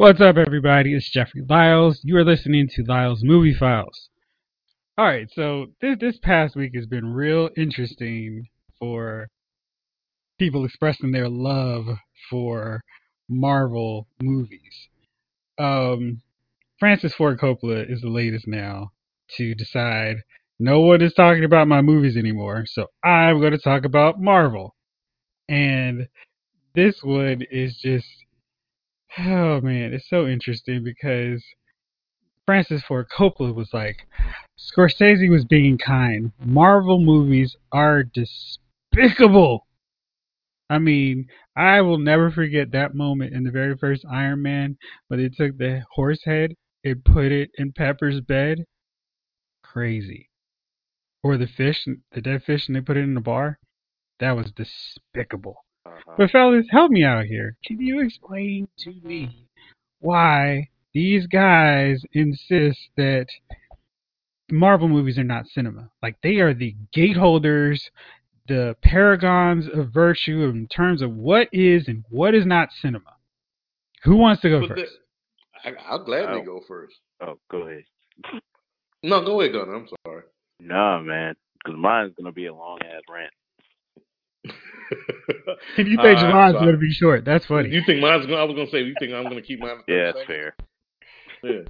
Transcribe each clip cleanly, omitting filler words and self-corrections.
What's up, everybody? It's Jeffrey Lyles. You are listening to Lyles Movie Files. All right, so this past week has been real interesting for people expressing their love for Marvel movies. Francis Ford Coppola is the latest now to decide no one is talking about my movies anymore, so I'm going to talk about Marvel. And this one is just... oh man, it's so interesting because Francis Ford Coppola was like, Scorsese was being kind. Marvel movies are despicable. I mean, I will never forget that moment in the very first Iron Man when they took the horse head and put it in Pepper's bed. Crazy. Or the fish, the dead fish, and they put it in the bar. That was despicable. But fellas, help me out here. Can you explain to me why these guys insist that Marvel movies are not cinema? Like, they are the gateholders, the paragons of virtue in terms of what is and what is not cinema. Who wants to go first? I'll gladly go first. Oh, go ahead. No, go ahead, Gunner. I'm sorry. Nah, man, because mine's going to be a long-ass rant. And you think mine's going to be short? That's funny. You think mine's going? I was going to say, you think I'm going to keep mine? Yeah, that's fair. Yeah.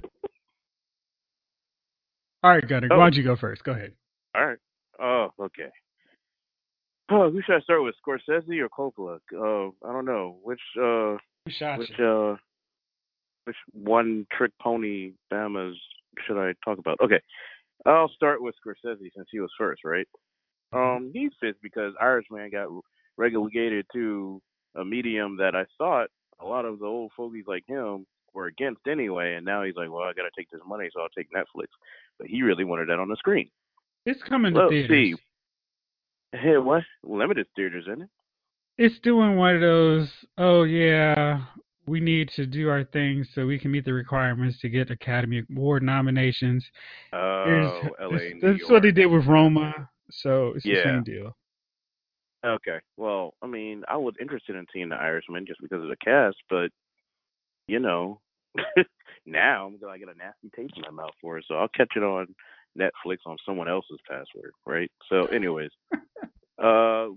All right, Gunner. Why don't you go first? Go ahead. All right. Oh, okay. Oh, who should I start with? Scorsese or Coppola? I don't know which one trick pony Bama's should I talk about? Okay, I'll start with Scorsese since he was first, right? These fits because Irishman got relegated to a medium that I thought a lot of the old fogies like him were against anyway, and now he's like, well, I got to take this money, so I'll take Netflix. But he really wanted that on the screen. It's coming to theaters. See. Hey, what? Limited theaters, isn't it? It's doing one of those, oh, yeah, we need to do our thing so we can meet the requirements to get Academy Award nominations. Oh, LA, that's what they did with Roma. So it's the same deal. Okay. Well, I mean, I was interested in seeing The Irishman just because of the cast, but, you know, now I'm going to get a nasty taste in my mouth for it, so I'll catch it on Netflix on someone else's password, right? So anyways, when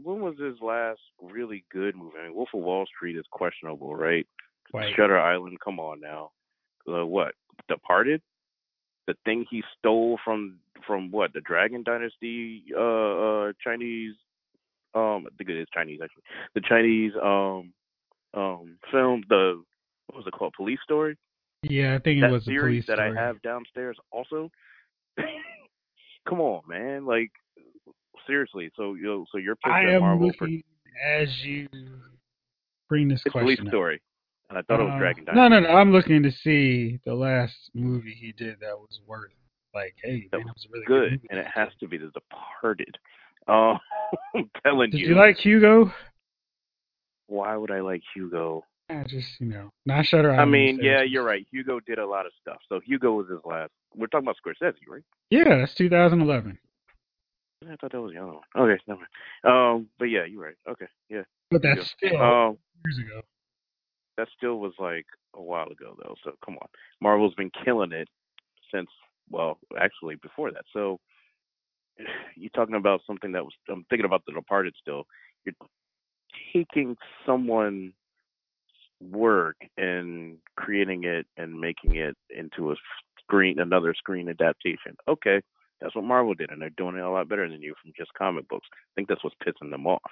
was his last really good movie? I mean, Wolf of Wall Street is questionable, right? Right. Shutter Island, come on now. What? Departed? The thing he stole from what, the Dragon Dynasty Chinese I think it is Chinese actually. The Chinese film, the what was it called? Police Story? Yeah, I think that it was a police story. That I have downstairs also. Come on, man. Like seriously, so you're picking Marvel for as you bring this it's question. Police up. Story. And I thought it was Dragon Dynasty. No. I'm looking to see the last movie he did that was worth like, hey, that man, was really good. And it has to be The Departed. I'm telling you. Did you like Hugo? Why would I like Hugo? I just, not Shutter Island. I mean, yeah, you're right. Hugo did a lot of stuff. So Hugo was his last. We're talking about Scorsese, right? Yeah, that's 2011. I thought that was the other one. Okay, never mind. But yeah, you're right. Okay, yeah. But that's still years ago. That still was like a while ago, though. So come on, Marvel's been killing it since. Well, actually, before that. So you're talking about something that was. I'm thinking about The Departed. Still, you're taking someone's work and creating it and making it into another screen adaptation. Okay, that's what Marvel did, and they're doing it a lot better than you from just comic books. I think that's what's pissing them off.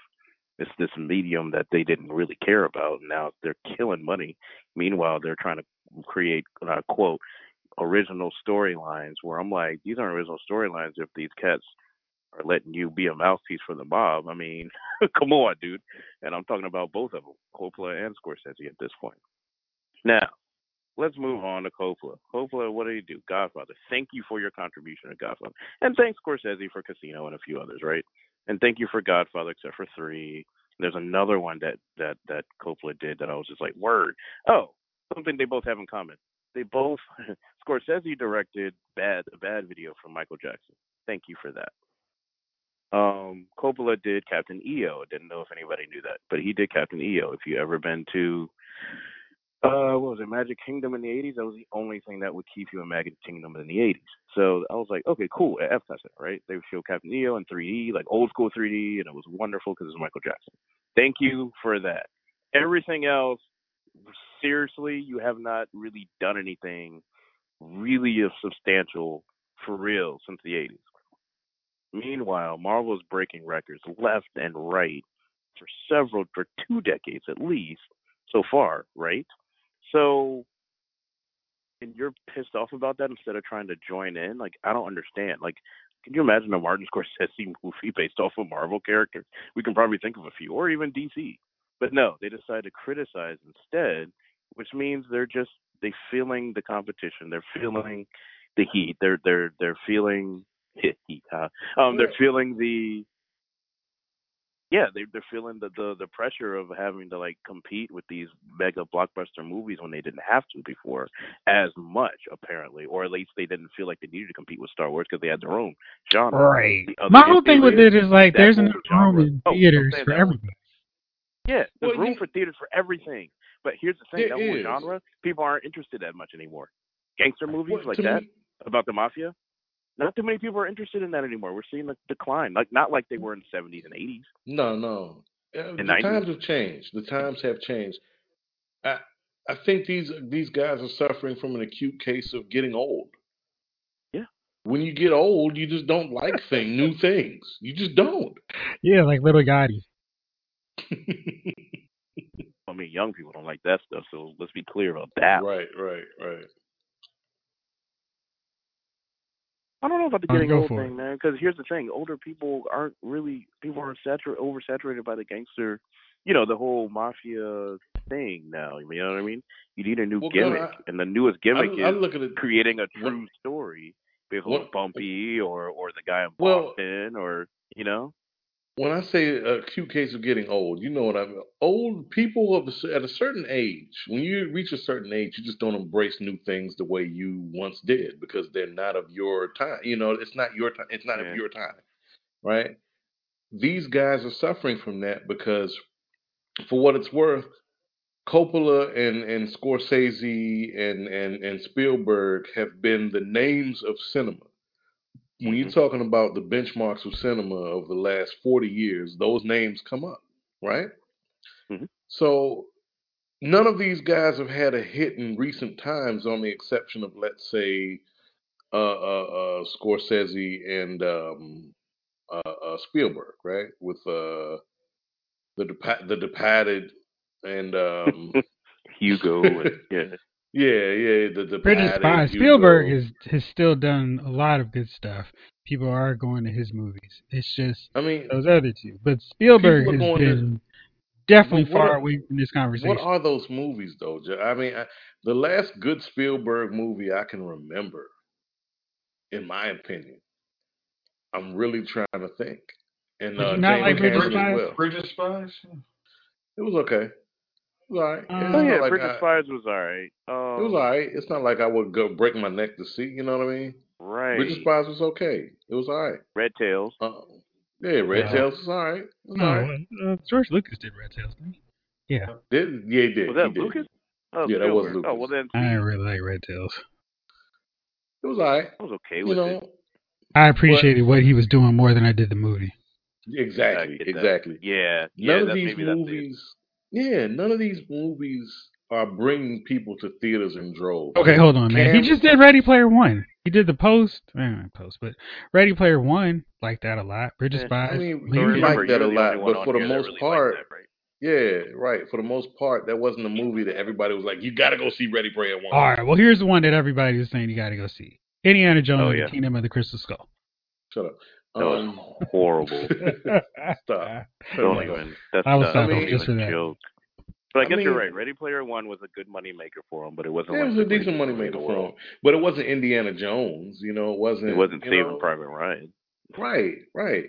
It's this medium that they didn't really care about. Now they're killing money. Meanwhile, they're trying to create, quote, original storylines where I'm like, these aren't original storylines if these cats are letting you be a mouthpiece for the mob. I mean, come on, dude. And I'm talking about both of them, Coppola and Scorsese at this point. Now, let's move on to Coppola. Coppola, what did he do? Godfather. Thank you for your contribution to Godfather. And thanks, Scorsese, for Casino and a few others, right? And thank you for Godfather, except for 3. There's another one that Coppola did that I was just like, word. Oh, something they both have in common. They both, Scorsese directed a bad video from Michael Jackson. Thank you for that. Coppola did Captain EO. I didn't know if anybody knew that, but he did Captain EO. If you've ever been to What was it, Magic Kingdom in the 80s? That was the only thing that would keep you in Magic Kingdom in the 80s. So I was like, okay, cool, at F-Fest, right? They would show Captain EO in 3D, like old school 3D, and it was wonderful because it was Michael Jackson. Thank you for that. Everything else, seriously, you have not really done anything really substantial for real since the 80s. Meanwhile, Marvel is breaking records left and right for 2 decades at least so far, right? So, and you're pissed off about that instead of trying to join in? Like, I don't understand. Like, can you imagine a Martin Scorsese movie based off of Marvel characters? We can probably think of a few, or even DC. But no, they decide to criticize instead, which means they're feeling the competition. They're feeling the heat. They're feeling heat. They're feeling the. Yeah, they're feeling the pressure of having to like compete with these mega blockbuster movies when they didn't have to before as much, apparently, or at least they didn't feel like they needed to compete with Star Wars because they had their own genre. Right. My whole thing with it is like there's enough room in theaters for everything. Yeah, there's room for theaters for everything. But here's the thing: that one genre, people aren't interested that much anymore. Gangster movies like that about the mafia, not too many people are interested in that anymore. We're seeing a decline, like not like they were in the 70s and 80s. No. The 90s. Times have changed. The times have changed. I think these guys are suffering from an acute case of getting old. Yeah. When you get old, you just don't like new things. You just don't. Yeah, like Little Gotti. I mean, young people don't like that stuff, so let's be clear about that. Right. I don't know about the getting old thing, man, because here's the thing. Older people aren't really – people are oversaturated by the gangster, the whole mafia thing now. You know what I mean? You need a new gimmick, and the newest gimmick is creating a true story. People Bumpy or the guy in Boston or, When I say a acute case of getting old, you know what I mean? Old people at a certain age, when you reach a certain age, you just don't embrace new things the way you once did because they're not of your time. It's not your time. It's not of your time, right? These guys are suffering from that because, for what it's worth, Coppola and Scorsese and Spielberg have been the names of cinema. When you're talking about the benchmarks of cinema over the last 40 years, those names come up, right? Mm-hmm. So none of these guys have had a hit in recent times, on the exception of, let's say, Scorsese and Spielberg, right? With the Departed and Hugo. The Bridge of Spies. Spielberg has still done a lot of good stuff. People are going to his movies. It's just those other two. But Spielberg has been definitely far away from this conversation. What are those movies, though? I mean, the last good Spielberg movie I can remember, in my opinion, I'm really trying to think. And not like Bridge of Spies? It was okay. Right. Bridge of Spies was all right. It was all right. It's not like I would go break my neck to see, you know what I mean? Right. Bridge of Spies was okay. It was all right. Red Tails. Red Tails was all right. George Lucas did Red Tails, didn't he? Yeah. He did. Was that Lucas? Oh, yeah, that was Lucas. Oh, well then. I didn't really like Red Tails. It was all right. I was okay with it. I appreciated what he was doing more than I did the movie. Exactly. Yeah. None of these movies are bringing people to theaters in droves. Okay, hold on, man. He just did Ready Player One. He did but Ready Player One liked that a lot. Bridge of Spies. I mean, he liked that a lot, but for the most part, for the most part, that wasn't a movie that everybody was like, you got to go see Ready Player One. All right, well, here's the one that everybody was saying you got to go see. Indiana Jones and the Kingdom of the Crystal Skull. Shut up. That was horrible. Stop. Don't even joke. But I guess you're right. Ready Player One was a good moneymaker for him, but it wasn't. It was a decent moneymaker for him, but it wasn't Indiana Jones. It wasn't. It wasn't Saving Private Ryan. Right.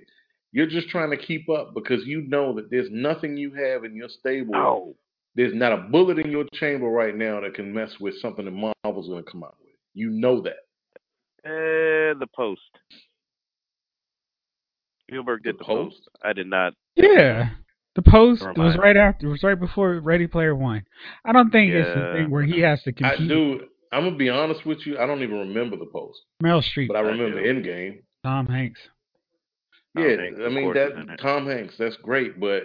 You're just trying to keep up because you know that there's nothing you have in your stable. Oh. There's not a bullet in your chamber right now that can mess with something that Marvel's going to come out with. You know that. The Post. Spielberg did the Post. I did not. Yeah. The Post was right after. It was right before Ready Player One. I don't think it's the thing where he has to compete. I do. I'm gonna be honest with you. I don't even remember The Post. Meryl Streep, but I remember Endgame. Tom Hanks. Yeah, I mean that Tom Hanks. That's great, but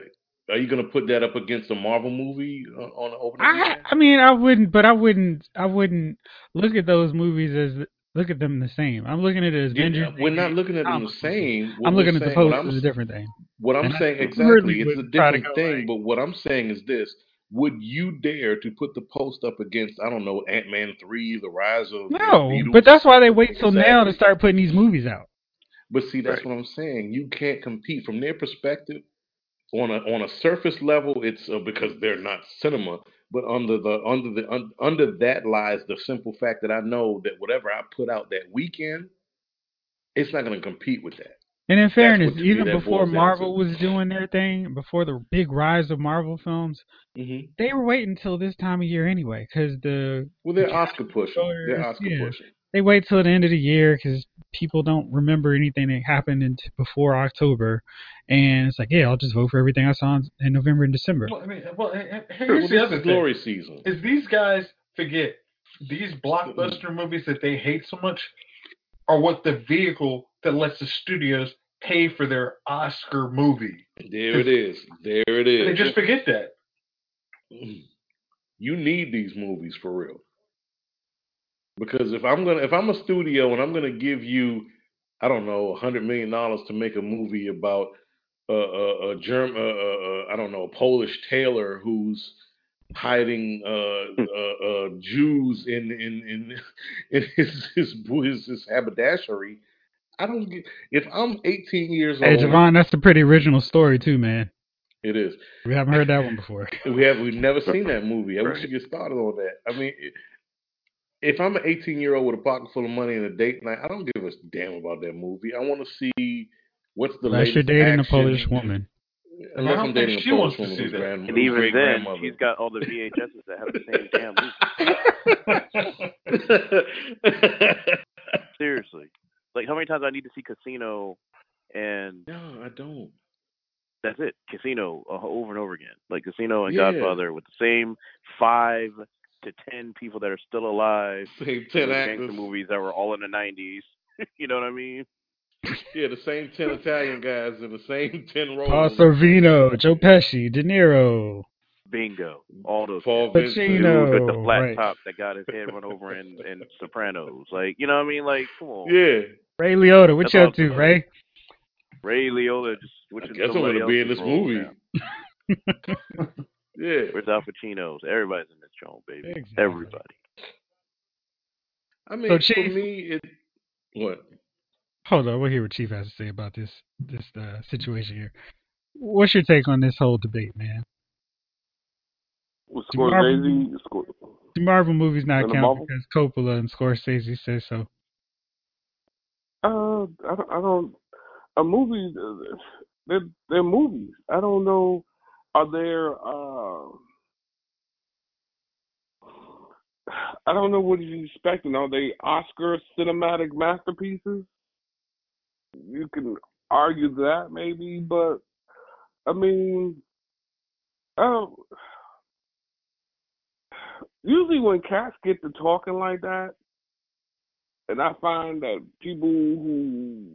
are you gonna put that up against a Marvel movie on the opening? I mean, I wouldn't, but I wouldn't look at those movies as look at them the same. I'm looking at it as Avengers. We're not looking at them the same. I'm looking at The Post as a different thing. What I'm saying, exactly, it's a different thing, but what I'm saying is this. Would you dare to put The Post up against, I don't know, Ant-Man 3, The Rise of... No, but that's why they wait till now to start putting these movies out. But see, that's what I'm saying. You can't compete. From their perspective, on a surface level, it's because they're not cinema. But under that lies the simple fact that I know that whatever I put out that weekend, it's not going to compete with that. And in fairness, even before Marvel was doing their thing, before the big rise of Marvel films, they were waiting until this time of year anyway, because they're Oscar pushing. They wait till the end of the year because people don't remember anything that happened before October, and it's like, yeah, I'll just vote for everything I saw in November and December. Well, I mean, here's the other glory season. Is these guys forget these blockbuster movies that they hate so much are what the vehicle that lets the studios pay for their Oscar movie. There it is. They just forget that. You need these movies for real. Because if I'm a studio and I'm gonna give you, I don't know, $100 million to make a movie about a Polish tailor who's hiding Jews in his haberdashery. I don't get. If I'm 18 years old, Javon, that's a pretty original story too, man. It is. We haven't heard that one before. We've never seen that movie. I wish we get started on that. I mean, if I'm an 18-year-old with a pocket full of money and a date night, I don't give a damn about that movie. I want to see what's the latest action. Unless you're dating a Polish woman. Unless I'm dating a Polish woman with grandmother. And even then, she's got all the VHSs that have the same damn movie. Seriously. Like, how many times I need to see Casino and... No, I don't. That's it. Casino over and over again. Like, Casino and Godfather with the same 5 to 10 people that are still alive. Same 10 actors. Movies that were all in the 90s. You know what I mean? Yeah, the same 10 Italian guys and the same 10 roles. Paul Sorvino, Joe Pesci, De Niro. Bingo. All those Paul Pacino with the flat top that got his head run over in Sopranos. Like, you know what I mean? Like, come on. Yeah. Ray Liotta, what you up to, Ray? Ray Liotta, just switching to somebody else. I guess I'm going to be in this movie. Yeah. Where's Al Pacino's? Everybody's in this joint, baby. Exactly. Everybody. I mean, so Chief, for me, it... What? Hold on. We'll hear what Chief has to say about this situation here. What's your take on this whole debate, man? The Marvel movies not count because Coppola and Scorsese say so. A movie, they're movies. I don't know. Are there? I don't know what you're expecting. Are they Oscar cinematic masterpieces? You can argue that maybe, but I mean, usually when cats get to talking like that, and I find that people who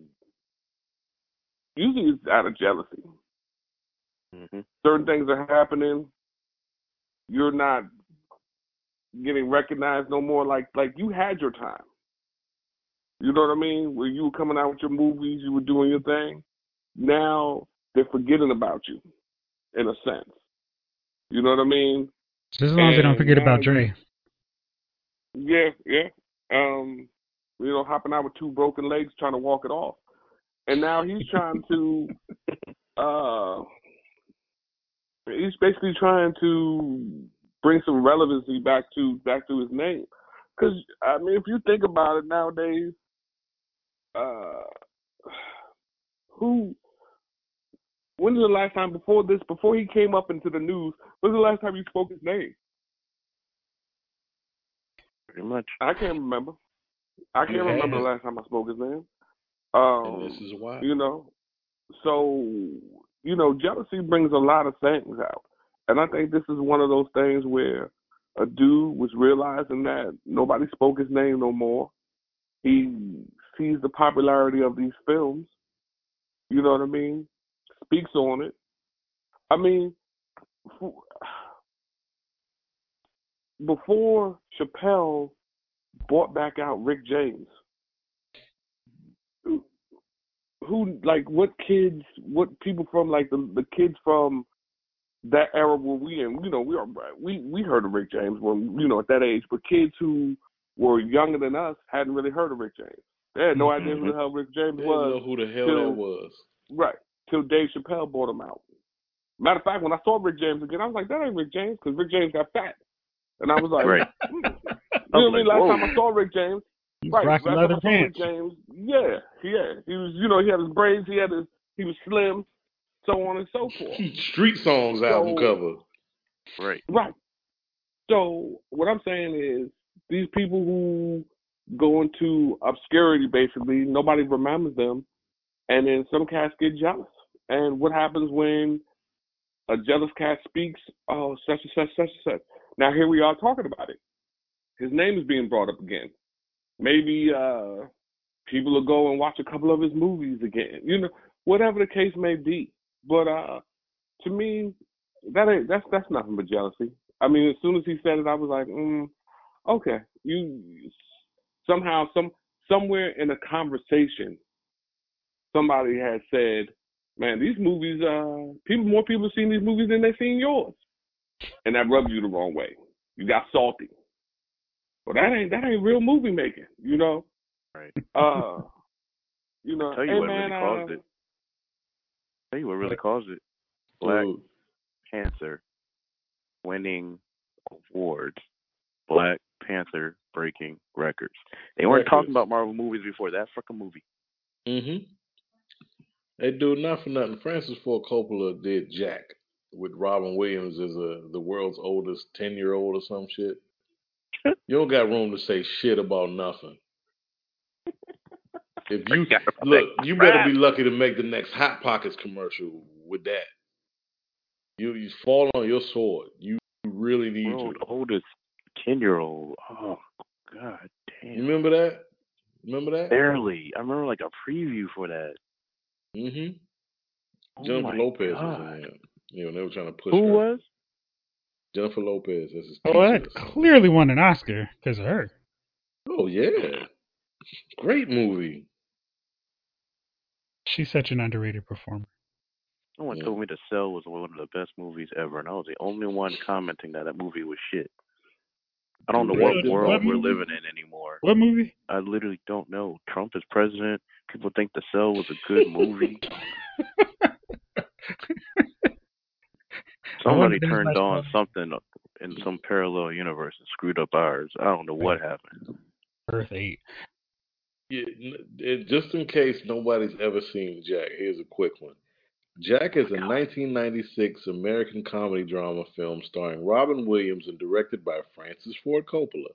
usually it's out of jealousy. Certain things are happening. You're not getting recognized no more. Like you had your time. You know what I mean? Where you were coming out with your movies, you were doing your thing. Now they're forgetting about you, in a sense. You know what I mean? Just as long as they don't forget about Dre. Yeah. Hopping out with two broken legs trying to walk it off. And now he's trying to, he's basically trying to bring some relevancy back to his name. Because, I mean, if you think about it nowadays, when was the last time before he came up into the news, when was the last time you spoke his name? Pretty much. I can't remember. I can't remember the last time I spoke his name. And this is why. So you know, jealousy brings a lot of things out. And I think this is one of those things where a dude was realizing that nobody spoke his name no more. He sees the popularity of these films, you know what I mean, speaks on it. I mean, before Chappelle brought back out Rick James, who, like, what people from, like, the kids from that era were we in? You know, we heard of Rick James when, you know, at that age, but kids who were younger than us hadn't really heard of Rick James. They had no idea who the hell Rick James was. They didn't know who the hell that was. Right. Till Dave Chappelle brought him out. Matter of fact, when I saw Rick James again, I was like, that ain't Rick James, because Rick James got fat. And I was like, right. You know what I mean? Last time I saw Rick James, he was, you know, he had his braids, he was slim, so on and so forth. Street Songs album cover. Right. Right. So what I'm saying is these people who go into obscurity, basically, nobody remembers them, and then some cats get jealous. And what happens when a jealous cat speaks? Oh, such and such, such and such. Now here we are talking about it. His name is being brought up again. Maybe people will go and watch a couple of his movies again. You know, whatever the case may be. But to me, that's nothing but jealousy. I mean, as soon as he said it, I was like, okay. You somehow, somewhere in a conversation, somebody had said, "Man, these movies, more people have seen these movies than they've seen yours," and that rubbed you the wrong way. You got salty. Well, that ain't real movie making, you know. Right. You know. Tell you what really caused it. Black Panther winning awards. Black Panther breaking records. They weren't talking about Marvel movies before that fucking movie. Mm-hmm. They do not for nothing. Francis Ford Coppola did Jack with Robin Williams as the world's oldest 10-year-old or some shit. You don't got room to say shit about nothing. If you look, you better be lucky to make the next Hot Pockets commercial with that. You fall on your sword. You really need world oldest 10-year-old. Oh god damn! You remember that? Barely. I remember like a preview for that. Mm-hmm. Oh, Jennifer Lopez was in there. You know they were trying to push. Who was? Jennifer Lopez. That's his that clearly won an Oscar because of her. Oh, yeah. Great movie. She's such an underrated performer. Someone told me The Cell was one of the best movies ever, and I was the only one commenting that movie was shit. I don't know what world we're living in anymore. What movie? I literally don't know. Trump is president. People think The Cell was a good movie. Somebody turned on something in some parallel universe and screwed up ours. I don't know what happened. Earth 8. Yeah, just in case nobody's ever seen Jack, here's a quick one. Jack is a 1996 American comedy drama film starring Robin Williams and directed by Francis Ford Coppola.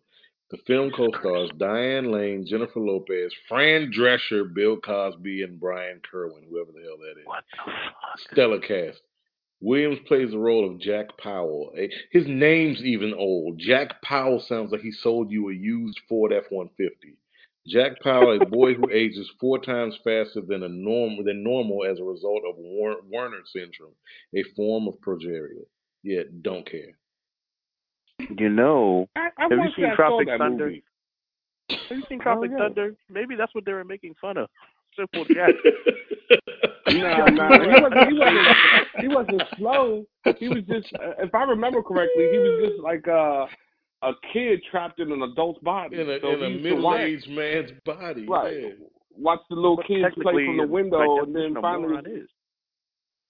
The film co-stars Diane Lane, Jennifer Lopez, Fran Drescher, Bill Cosby, and Brian Kerwin, whoever the hell that is. What the fuck? Stellar cast. Williams plays the role of Jack Powell. His name's even old. Jack Powell sounds like he sold you a used Ford F-150. Jack Powell, a boy who ages 4 times faster than normal as a result of Werner syndrome, a form of progeria. Yeah, don't care. You know, have you seen Tropic Thunder? Thunder? Maybe that's what they were making fun of. Simple Jack. No. He wasn't slow. He was just, if I remember correctly, he was just like a kid trapped in an adult's body. In a middle-aged man's body. Right. Yeah. Watch the little kids play from the window, and then finally...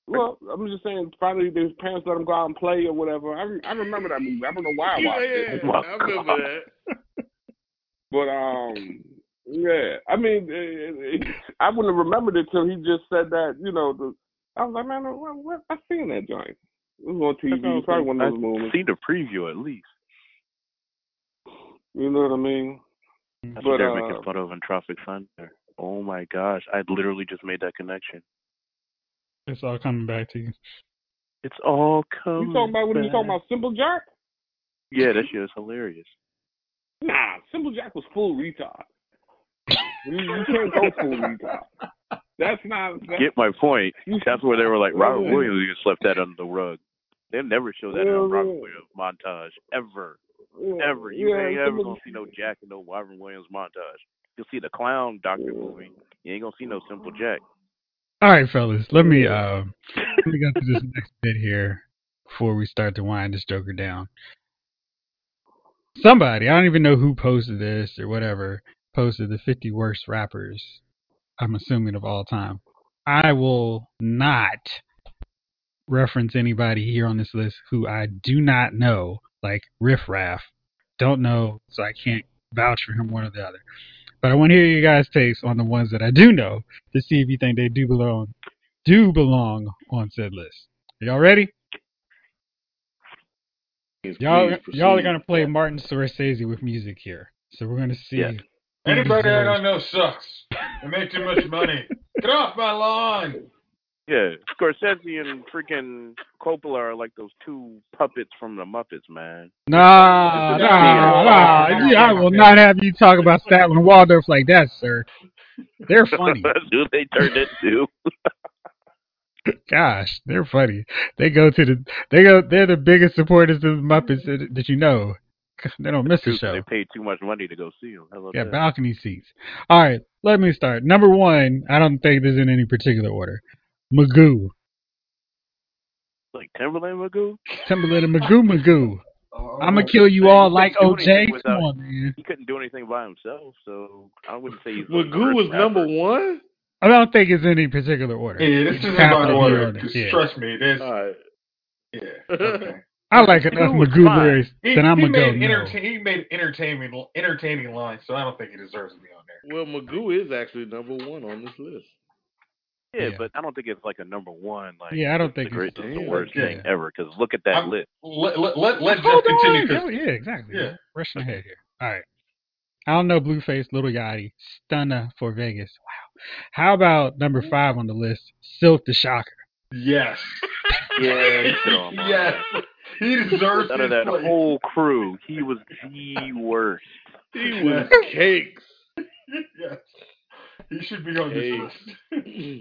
Well, I'm just saying, finally his parents let him go out and play or whatever. I remember that movie. I don't know why I watched it. Yeah, I remember that. But, yeah, I mean, I wouldn't have remembered it till he just said that, you know. I was like, man, what? I seen that joint. It was on TV. It was probably one of those movies. I seen the preview at least. You know what I mean? That's what they're making fun of in Tropic Thunder. Oh my gosh, I literally just made that connection. It's all coming back to you. It's all coming. You talking about when you talking about Simple Jack? Yeah, that shit is hilarious. Nah, Simple Jack was full retard. You can't go full retard. That's not. That's, get my point. That's where they were like Robert Williams. You just left that under the rug. They never show that in a Robert Williams montage ever, ever. You ain't ever gonna see no Jack and no Robin Williams montage. You'll see the Clown Doctor movie. You ain't gonna see no Simple Jack. All right, fellas. Let me go to this next bit here before we start to wind this Joker down. Somebody, I don't even know who posted this or whatever, posted the 50 worst rappers, I'm assuming, of all time. I will not reference anybody here on this list who I do not know, like Riff Raff. Don't know, so I can't vouch for him one or the other. But I want to hear you guys' takes on the ones that I do know to see if you think they do belong on said list. Are y'all ready? Y'all are going to play Martin Scorsese with music here. So we're going to see. Yeah. Anybody I don't know sucks. They make too much money. Get off my lawn. Yeah, Scorsese and freaking Coppola are like those two puppets from the Muppets, man. Nah. I will not have you talk about Statler and Waldorf like that, sir. They're funny. That's who they turned into. Gosh, they're funny. They're the biggest supporters of the Muppets that you know. They don't miss the show. They paid too much money to go see them. Balcony seats. All right, let me start. Number one, I don't think this is in any particular order. Magoo. Like Timberland Magoo? Timberland and Magoo. I'm going to kill you all like OJ. Come on, man. He couldn't do anything by himself, so I wouldn't say he's Magoo was rapper. Number one? I don't think it's in any particular order. Yeah, this isn't about order. Trust me. This, yeah. Okay. I like enough Magoo that I'm going to go. He made entertaining lines, so I don't think he deserves to be on there. Well, Magoo is actually number one on this list. Yeah, but I don't think it's like a number one. Like, I don't think it's the worst thing ever. Because look at that list. Let's just continue. Yeah, exactly. Yeah. Rush my head here. All right. I don't know. Blueface, Little Yachty, Stunner for Vegas. Wow. How about number five on the list, Silk the Shocker? Yes. Yes. He deserves out of that place. Whole crew. He was the worst. He was cakes. Yes. He should be on this list.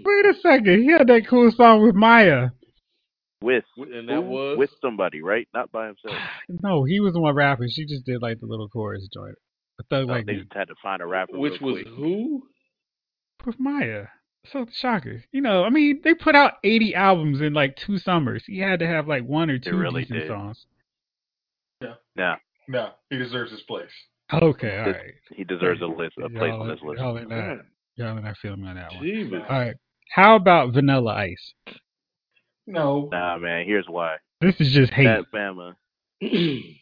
Wait a second. He had that cool song with Maya. With somebody, right? Not by himself. No, he was the one rapping. She just did like the little chorus joint. They just had to find a rapper. Which was quick. Who? With Maya. So shocking. You know, I mean, they put out 80 albums in like 2 summers. He had to have like one or two decent songs. Yeah. No. He deserves his place. Okay, all right. He deserves a place on this list. Y'all are not feeling me on that one. Jeez. All right. How about Vanilla Ice? No. Nah, man. Here's why. This is just hate. That Bama. It's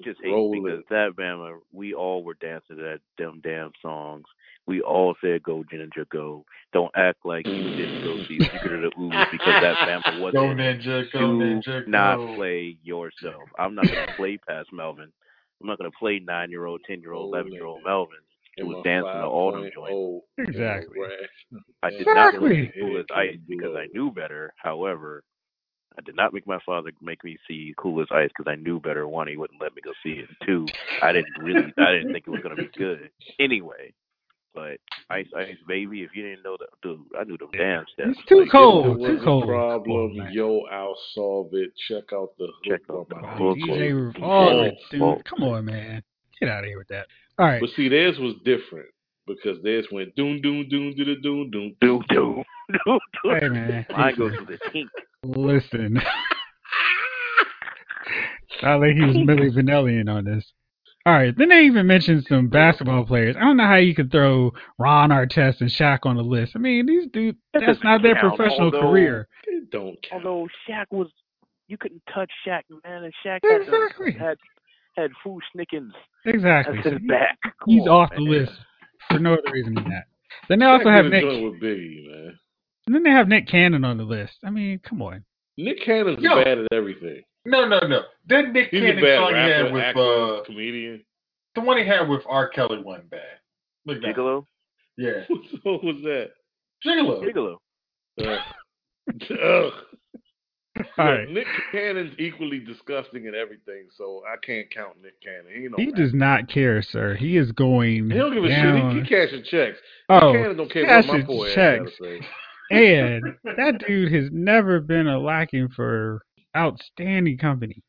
just hate because that Bama, we all were dancing to that damn songs. We all said go Ninja go. Don't act like you didn't go see Secret of the Ooze because that Bama wasn't. Go Ninja. Do not play yourself. I'm not going to play past Melvin. I'm not going to play 9-year-old, 10-year-old, 11-year-old Melvin. It was dancing to all them joints. Exactly. I did not really Cool as Ice because I knew better. However, I did not make my father make me see Cool as Ice because I knew better. One, he wouldn't let me go see it. Two, I didn't think it was going to be good anyway. But Ice Baby, if you didn't know that, dude, I knew them damn steps. It's too cold. If there was a problem, I'll solve it. Check out the hook on my DJ Revolver, dude. Come on, man. Get out of here with that. All right. But see, theirs was different because theirs went doom, doom, doom, doom, doom, doom, doom, doom, doom. Hey, man. Mine goes to the pink. Listen. I think he was Milli Vanilli on this. All right. Then they even mentioned some basketball players. I don't know how you could throw Ron Artest and Shaq on the list. I mean, these dudes, that's not their professional career. It don't count. Although Shaq was, you couldn't touch Shaq, man. And Shaq had food snickings. Exactly. So back. He's off the list for no other reason than that. Then they also have Nick. Biggie, man. And then they have Nick Cannon on the list. I mean, come on. Nick Cannon's bad at everything. No. That Nick Cannon song he had with comedian. The one he had with R. Kelly wasn't bad. Look at that. Gigolo? Yeah. What was that? Gigolo. Ugh. All right. Nick Cannon's equally disgusting and everything, so I can't count Nick Cannon. He does not care, sir. He is going. He don't give a shit. He cashing checks. Oh, Nick Cannon don't care about my poor checks. Ass, and that dude has never been a lacking for outstanding company.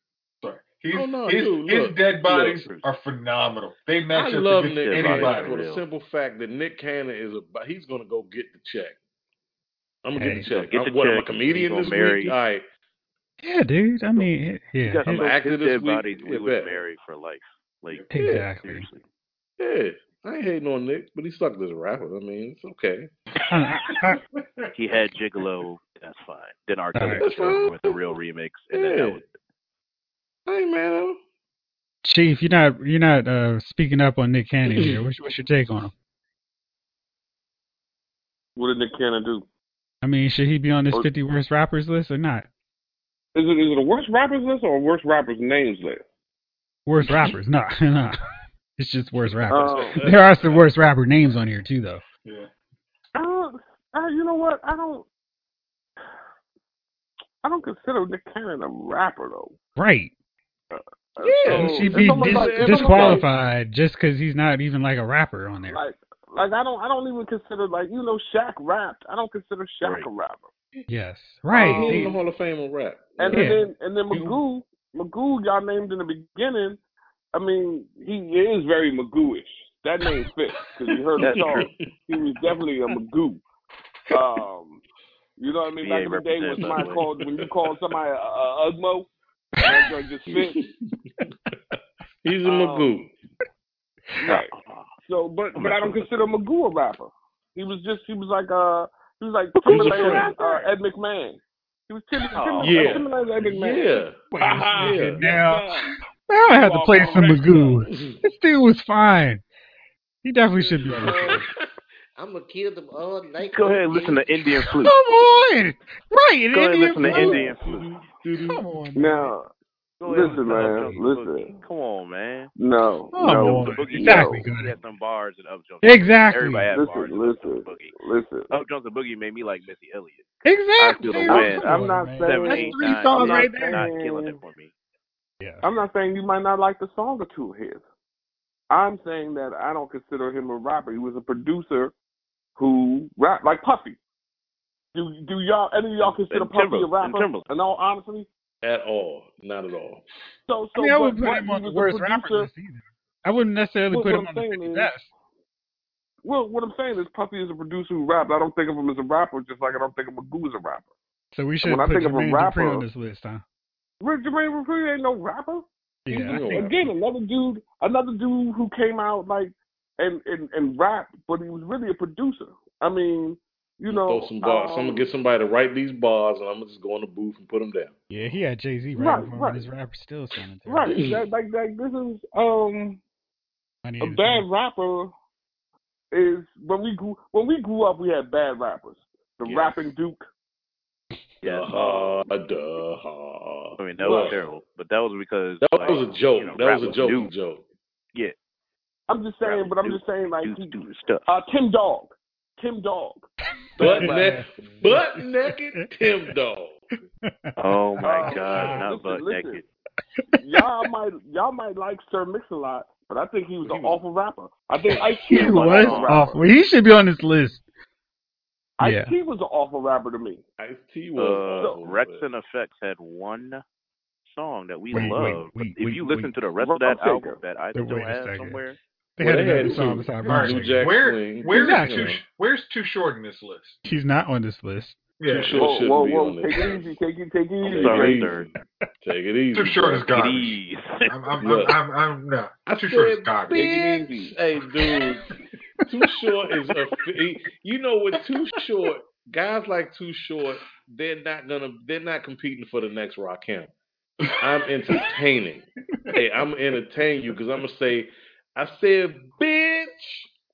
His dead bodies are phenomenal. They match up to anybody. For the simple fact that Nick Cannon he's going to go get the check. I'm going to get the check. I'm a comedian this week? All right. Yeah, dude. I mean, yeah. I'm an actor this week. Bodies, we would marry for life. Like, exactly. Yeah. I ain't hating on Nick, but he sucked as a rapper. I mean, it's okay. He had Gigolo. That's fine. Then R. Kelly with the real remix. And then that was it. Hey, man. Chief, you're not speaking up on Nick Cannon here. What's your take on him? What did Nick Cannon do? I mean, should he be on this 50 worst rappers list or not? Is it a worst rappers list or a worst rappers names list? Worst rappers, no. It's just worst rappers. There are some worst rapper names on here too, though. Yeah. You know what? I don't consider Nick Cannon a rapper though. Right. Yeah, he should be disqualified just because he's not even like a rapper on there. Like I don't even consider Shaq rapped. I don't consider Shaq a rapper. Yes, right. He's in the Hall of Fame on rap. And then Magoo, y'all named in the beginning. I mean, he is very Magoo-ish. That name fits because you heard the song. He was definitely a Magoo. You know what I mean? Back in the day, when you called somebody a Ugmo. Just fit. He's a Magoo. Right. So, but I don't consider Magoo a rapper. He was like Timberland, Ed McMahon. He was Timberland, Ed McMahon. Yeah. Wow. Yeah. Now I have to play some Magoo. This dude was fine. He definitely should be. I'm gonna kill them all night. Go ahead and listen to Indian flute. Come on, right? Go ahead and listen to Indian flute. Come on. Now, listen, man. Listen. Come on, man. No. Exactly. He had some bars and Up Jones. Exactly. Everybody had bars. Listen. Up Jones and Boogie made me like Missy Elliott. Exactly. I'm not saying that's three songs right there. Not killing it for me. Yeah. I'm not saying you might not like the song or two of his. I'm saying that I don't consider him a rapper. He was a producer. Who rap like Puffy? Do y'all consider Puffy a rapper? In all honesty, at all, not at all. So I mean, I would put him on the worst rapper list either. I wouldn't necessarily put him on the best. Well, what I'm saying is Puffy is a producer who rapped. I don't think of him as a rapper, just like I don't think of Magoo as a rapper. So we should put Jermaine Dupri on this list, huh? Jermaine Dupri ain't no rapper. Yeah. Again, another dude who came out like. And rap, but he was really a producer. I mean, throw some bars. So I'm gonna get somebody to write these bars, and I'm gonna just go in the booth and put them down. Yeah, he had Jay-Z right. His rapper still sounding terrible. Right, this is a bad rapper. Is when we grew up, we had bad rappers. The rapping Duke. Yeah, I mean that was terrible, but that was because that was a joke. That was a joke. Yeah. Tim Dog. Butt naked Tim Dog. Oh my God, not butt naked. Y'all might like Sir Mix-a-Lot, but I think he was an awful rapper. I think Ice-T was awful. He should be on this list. Ice-T was an awful rapper to me. Ice-T was Rex and Effects had one song that we love. If you listen to the rest of that album that I still have somewhere. They had a song beside Martin. Where's Too Short in this list? He's not on this list. Yeah. Too Short should be on this list. Take it easy. Take it easy. Too Short is garbage. No. Too Short is garbage. Take it easy. Hey, dude. Too Short is with Too Short, guys like Too Short, they're not competing for the next Rakim. I'm entertaining. Hey, I'm going to entertain you because I'm going to say, I said, bitch,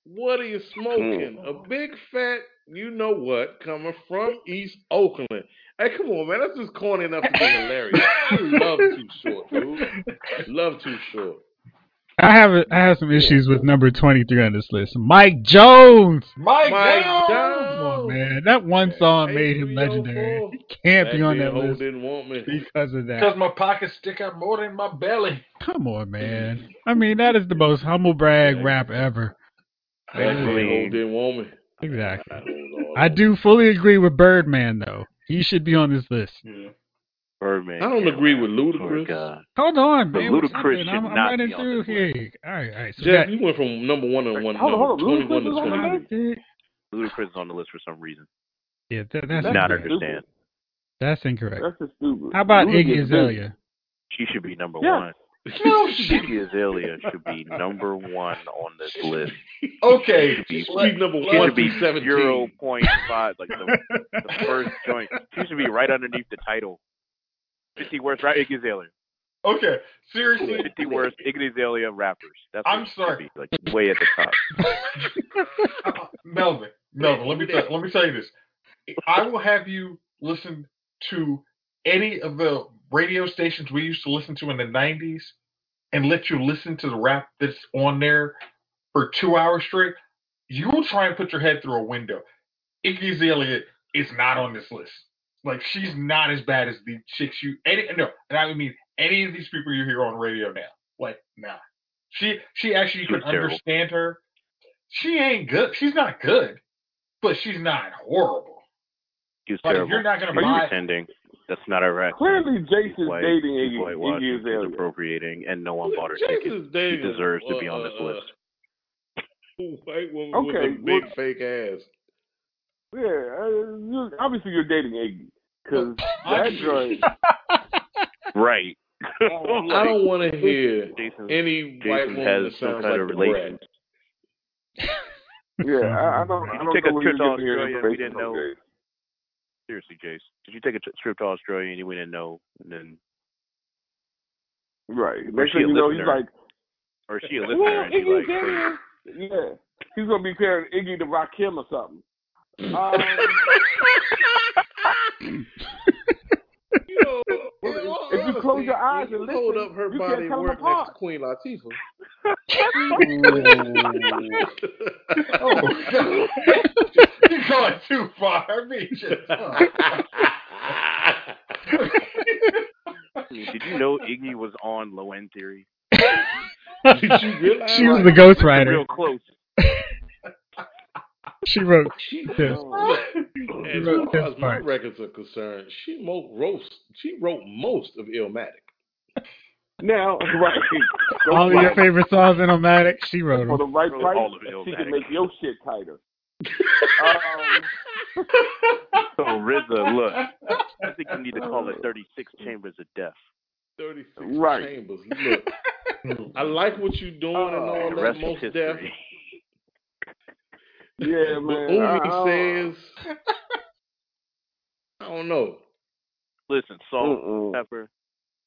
what are you smoking? A big fat, you know what, coming from East Oakland. Hey, come on, man. That's just corny enough to be hilarious. Love Too Short, dude. Love Too Short. I have some issues with number 23 on this list. Mike Jones. Mike Jones. man. That one song made him legendary. He can't be on that list because of that. Because my pockets stick out more than my belly. Come on, man. I mean, that is the most humble brag rap ever. Thankfully, didn't want me. Exactly. I do fully agree with Birdman, though. He should be on this list. Yeah. Birdman. I don't agree with Ludacris. Hold on, man. Ludacris should not be on this list. All right. So Jack, you went from number one to one. Hold on. Ludacris is on the list for some reason. Yeah, that's not understand. That's incorrect. That's just stupid. How about Iggy Azalea? She should be number one. No, Iggy Azalea should be number one on this list. Okay, she's number one. She should be 0.5, like the first joint. She should be right underneath the title. 50 worst rap Iggy Azalea. Okay, seriously. 50 worst Iggy Azalea rappers. That's I'm sorry. Be, like way at the top. Melvin, let me tell you this. I will have you listen to any of the radio stations we used to listen to in the 90s and let you listen to the rap that's on there for 2 hours straight. You will try and put your head through a window. Iggy Azalea is not on this list. Like, she's not as bad as the chicks any of these people you hear on radio now. Like, nah. She actually, you can understand her. She ain't good. She's not good, but she's not horrible. She's like, terrible. You're not going to buy pretending. That's not a right. Clearly, Jason's dating Iggy Azalea. He's appropriating, and no one bought her ticket. He deserves to be on this list. White woman with a big fake ass. Yeah, obviously you're dating Iggy, because that joint. Right. I don't want to hear any white woman that sounds like a relation. Yeah, I don't take a trip to Australia and we didn't know. Okay. Seriously, Jace, did you take a trip to Australia and we didn't know? And then, right? Make sure you know he's like, or is she a listener? Well, and he's gonna be pairing Iggy to Rakim or something. If you close your eyes and listen, hold up her body work next to Queen Latifah. Oh, God. You're going too far. I mean, did you know Iggy was on Low End Theory? Did you realize she was the ghostwriter? Real close. She wrote this. As far as my records are concerned, she wrote most of Illmatic. Now, right. All of your favorite songs in Illmatic, she wrote them. For the right price, she can make your shit tighter. So, RZA, look. I think you need to call it 36 Chambers of Death. 36 Chambers, look. I like what you're doing and all that, most death. Yeah, man. Umi says, I don't know. Listen, salt, pepper,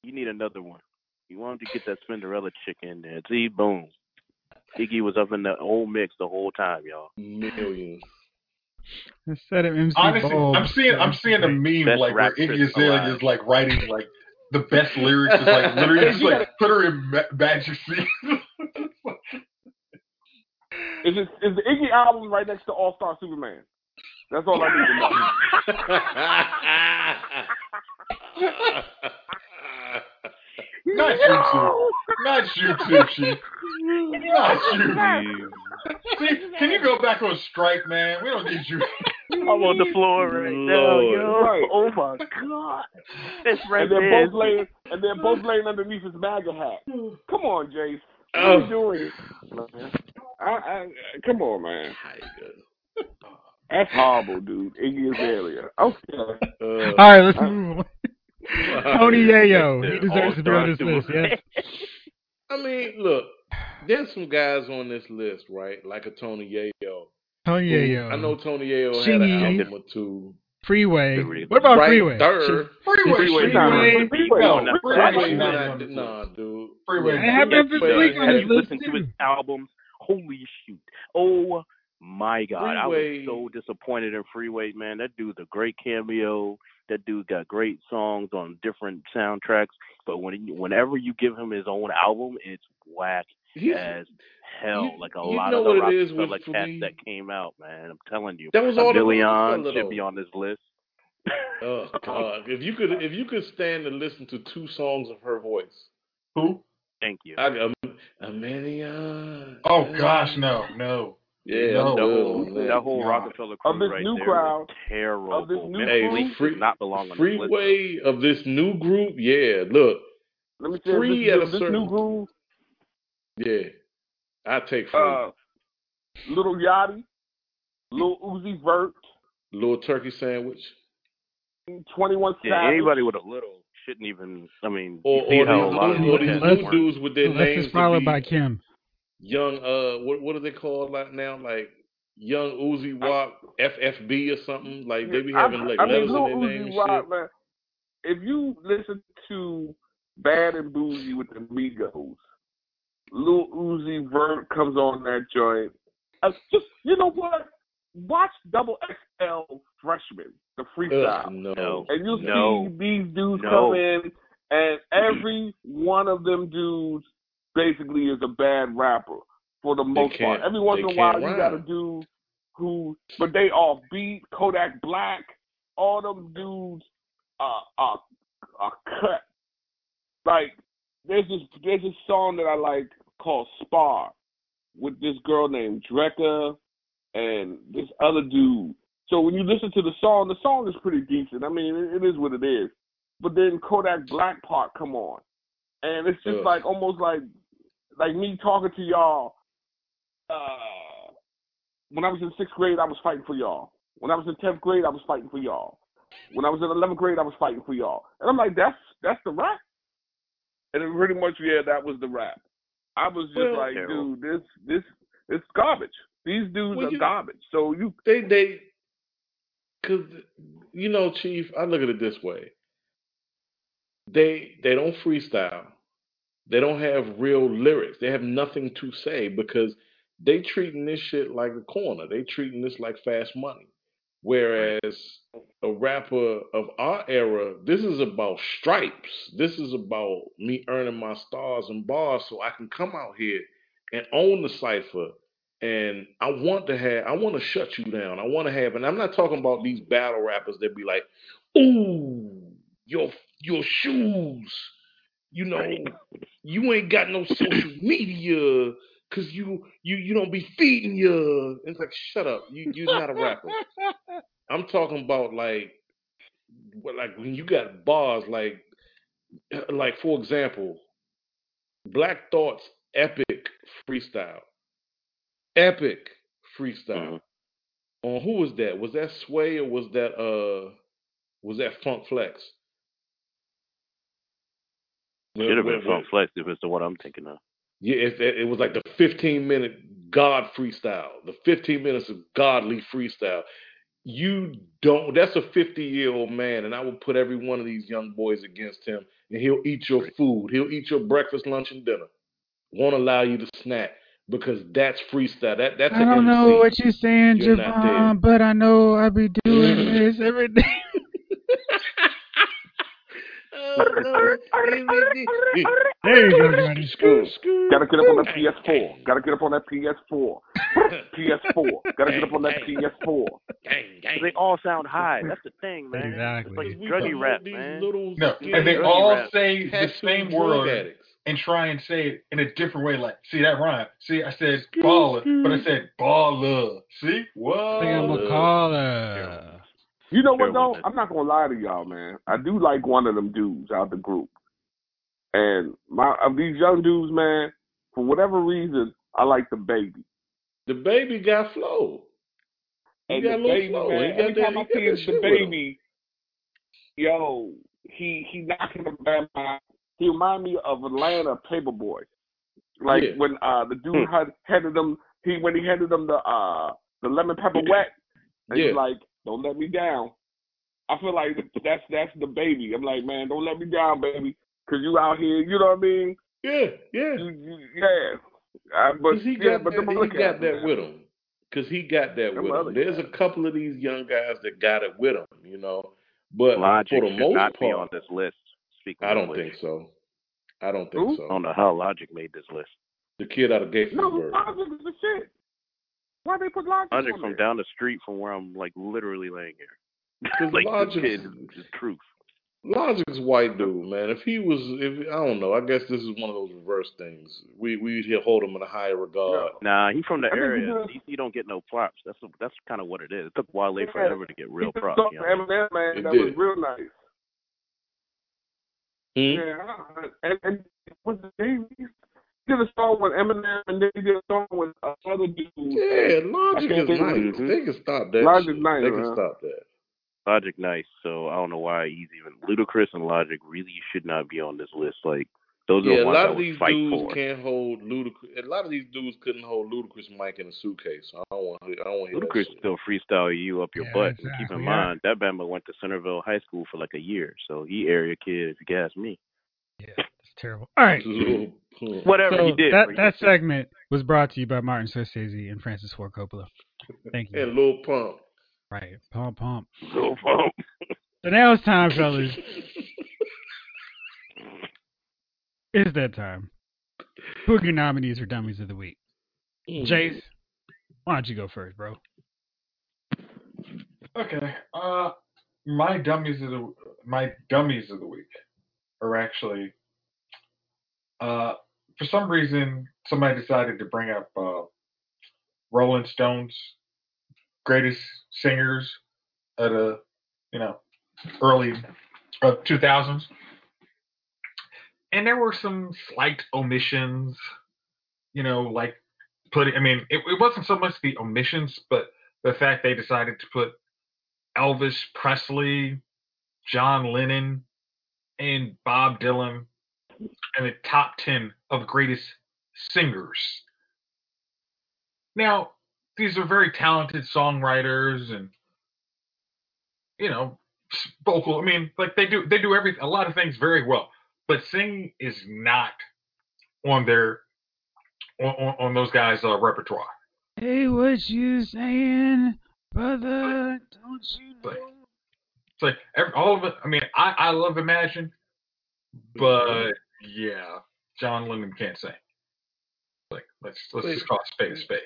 you need another one. You wanted to get that Cinderella chick in there. See, boom. Iggy was up in the old mix the whole time, y'all. Millions. Instead of MC Bowl, I'm seeing a meme like where Iggy Azalea is like writing like the best lyrics, is like literally just like put her in Magic Kingdom. Is the Iggy album right next to All Star Superman? That's all I need to know. Not you, Tipsy. See, can you go back on strike, man? We don't need you. I'm on the floor right now, yo. Right. Oh my God. That's right. And they're both laying underneath his MAGA hat. Come on, Jace. What are you doing? Come on, man. That's horrible, dude. Iggy Azalea. Okay. All right, let's move on. Tony Yayo. He deserves to be on this list, yes? I mean, look, there's some guys on this list, right? Like a Tony Yayo. I know Tony Yayo had an album or two. Freeway. What about Freeway? Third. Freeway. Nah, dude. Freeway. I have been this week on this list. Listen to his albums. Holy shoot. Oh, my God. Freeway. I was so disappointed in Freeway, man. That dude's a great cameo. That dude got great songs on different soundtracks, but whenever you give him his own album, it's whack as hell. Like a lot of the Rockefeller cats that came out, man. I'm telling you, that was all Leon should be on this list. Oh God! If you could stand and listen to two songs of her voice, who? Thank you. Amelia. Oh gosh, no. Yeah, that whole Rockefeller crew right there, terrible. Of this new group, free, not belong on Freeway of this new group, yeah. Look, let me tell you, new group. Yeah, I take Free. Little Yachty, Little Uzi Vert, Little Turkey Sandwich, 21 Savage. Yeah, anybody with a little shouldn't even. I mean, these dudes with their names. That's followed by Kim. Young, what are they called now? Like Young Uzi Wop, FFB or something. Like they be having letters in their name. Wop, man, if you listen to Bad and Bougie with the Migos, Lil Uzi Vert comes on that joint. Just you know what? Watch Double XL Freshman, the freestyle, and you'll see these dudes come in, and every one of them dudes basically is a bad rapper for the most part. Every once in a while you got a dude but they off beat. Kodak Black, all them dudes are cut. Like there's this song that I like called Spar with this girl named Drekka and this other dude. So when you listen to the song is pretty decent. I mean, it is what it is. But then Kodak Black part come on. And it's just like almost like me talking to y'all. When I was in 6th grade, I was fighting for y'all. When I was in 10th grade, I was fighting for y'all. When I was in 11th grade, I was fighting for y'all. And I'm like, that's the rap. And it pretty much, that was the rap. I was just dude, it's garbage. These dudes are garbage. So cause you know, Chief, I look at it this way. They don't freestyle. They don't have real lyrics. They have nothing to say because they treating this shit like a corner. They treating this like fast money. Whereas a rapper of our era, this is about stripes. This is about me earning my stars and bars so I can come out here and own the cypher. And I want to shut you down. I want to have, and I'm not talking about these battle rappers that be like, ooh, your shoes, you know, you ain't got no social media because you don't be feeding you. It's like, shut up. You're not a rapper. I'm talking about like when you got bars, like for example, Black Thought's epic freestyle. Mm-hmm. On who was that? Was that Sway or was that Funk Flex? Should have been Funk Flex if it's the one I'm thinking of. Yeah, it was like the 15-minute God freestyle, the 15 minutes of godly freestyle. That's a 50-year-old man, and I will put every one of these young boys against him, and he'll eat your food. He'll eat your breakfast, lunch, and dinner. Won't allow you to snack because that's freestyle. That's I don't know what you're saying, Javon, but I know I be doing this every day. Oh, no. There you go, Johnny. Gotta get up on that PS4. Gotta get up on that PS4. Gotta get up on that PS4. They all sound high. That's the thing, man. Exactly. It's like druggy rap, man. And they all say the same word and try and say it in a different way. Like, see that rhyme? See, I said baller, but I said baller. See? What? I'm a caller. You know what, though? I'm not going to lie to y'all, man. I do like one of them dudes out the group. And of these young dudes, man, for whatever reason, I like the baby. The baby got flow. He got a little flow. Every time I see the baby, he knocking the bad mind. He remind me of Atlanta Paperboy. Like when the dude handed him, when he handed him the lemon pepper wet, and he's like, don't let me down. I feel like that's the baby. I'm like, man, don't let me down, baby, because you out here, you know what I mean? Yeah. But he got that with him. Because he got that with him. There's a couple of these young guys that got it with him, you know. But Logic for the should most not part, be on this list. I don't think so. I don't know how Logic made this list. The kid out of Gates. No, Logic is the shit. Why they put Logic? Logic from there? Down the street from where I'm like literally laying here. Like Logic is just truth. Logic's white dude, man. If I don't know, I guess this is one of those reverse things. We here hold him in a higher regard. Nah, he from the area. DC don't get no props. That's kind of what it is. It took Wale forever to get real props. He took Eminem, man. That was real nice. Yeah, and what's the name? He did a song with Eminem, and then he did a song with another dude. Yeah, Logic is nice. They can stop that. Logic's nice. They can stop that. Logic nice, so I don't know why he's even. Ludacris and Logic really should not be on this list. Like those are the ones I would fight for. A lot of these dudes couldn't hold Ludacris' mic in a suitcase. So I don't want Ludacris still freestyle you up your butt. Exactly. Keep in mind that Bama went to Centerville High School for like a year, so he area kid. If you ask me, that's terrible. All right, whatever he did. That segment was brought to you by Martin Scorsese and Francis Ford Coppola. Thank you. And Lil Pump. Right, pump. So now it's time, fellas. It's that time. Who are your nominees for Dummies of the Week? Jace, why don't you go first, bro? Okay. My dummies of the week are actually for some reason somebody decided to bring up Rolling Stones. Greatest singers at early 2000s, and there were some slight omissions. It wasn't so much the omissions, but the fact they decided to put Elvis Presley, John Lennon, and Bob Dylan in the top 10 of greatest singers. Now, these are very talented songwriters and, vocal. They do a lot of things very well, but singing is not on their, on those guys' repertoire. Hey, what you saying, brother? Don't you know? It's like all of it. I love Imagine, but yeah, John Lennon can't sing. Like, let's just call it spade a spade.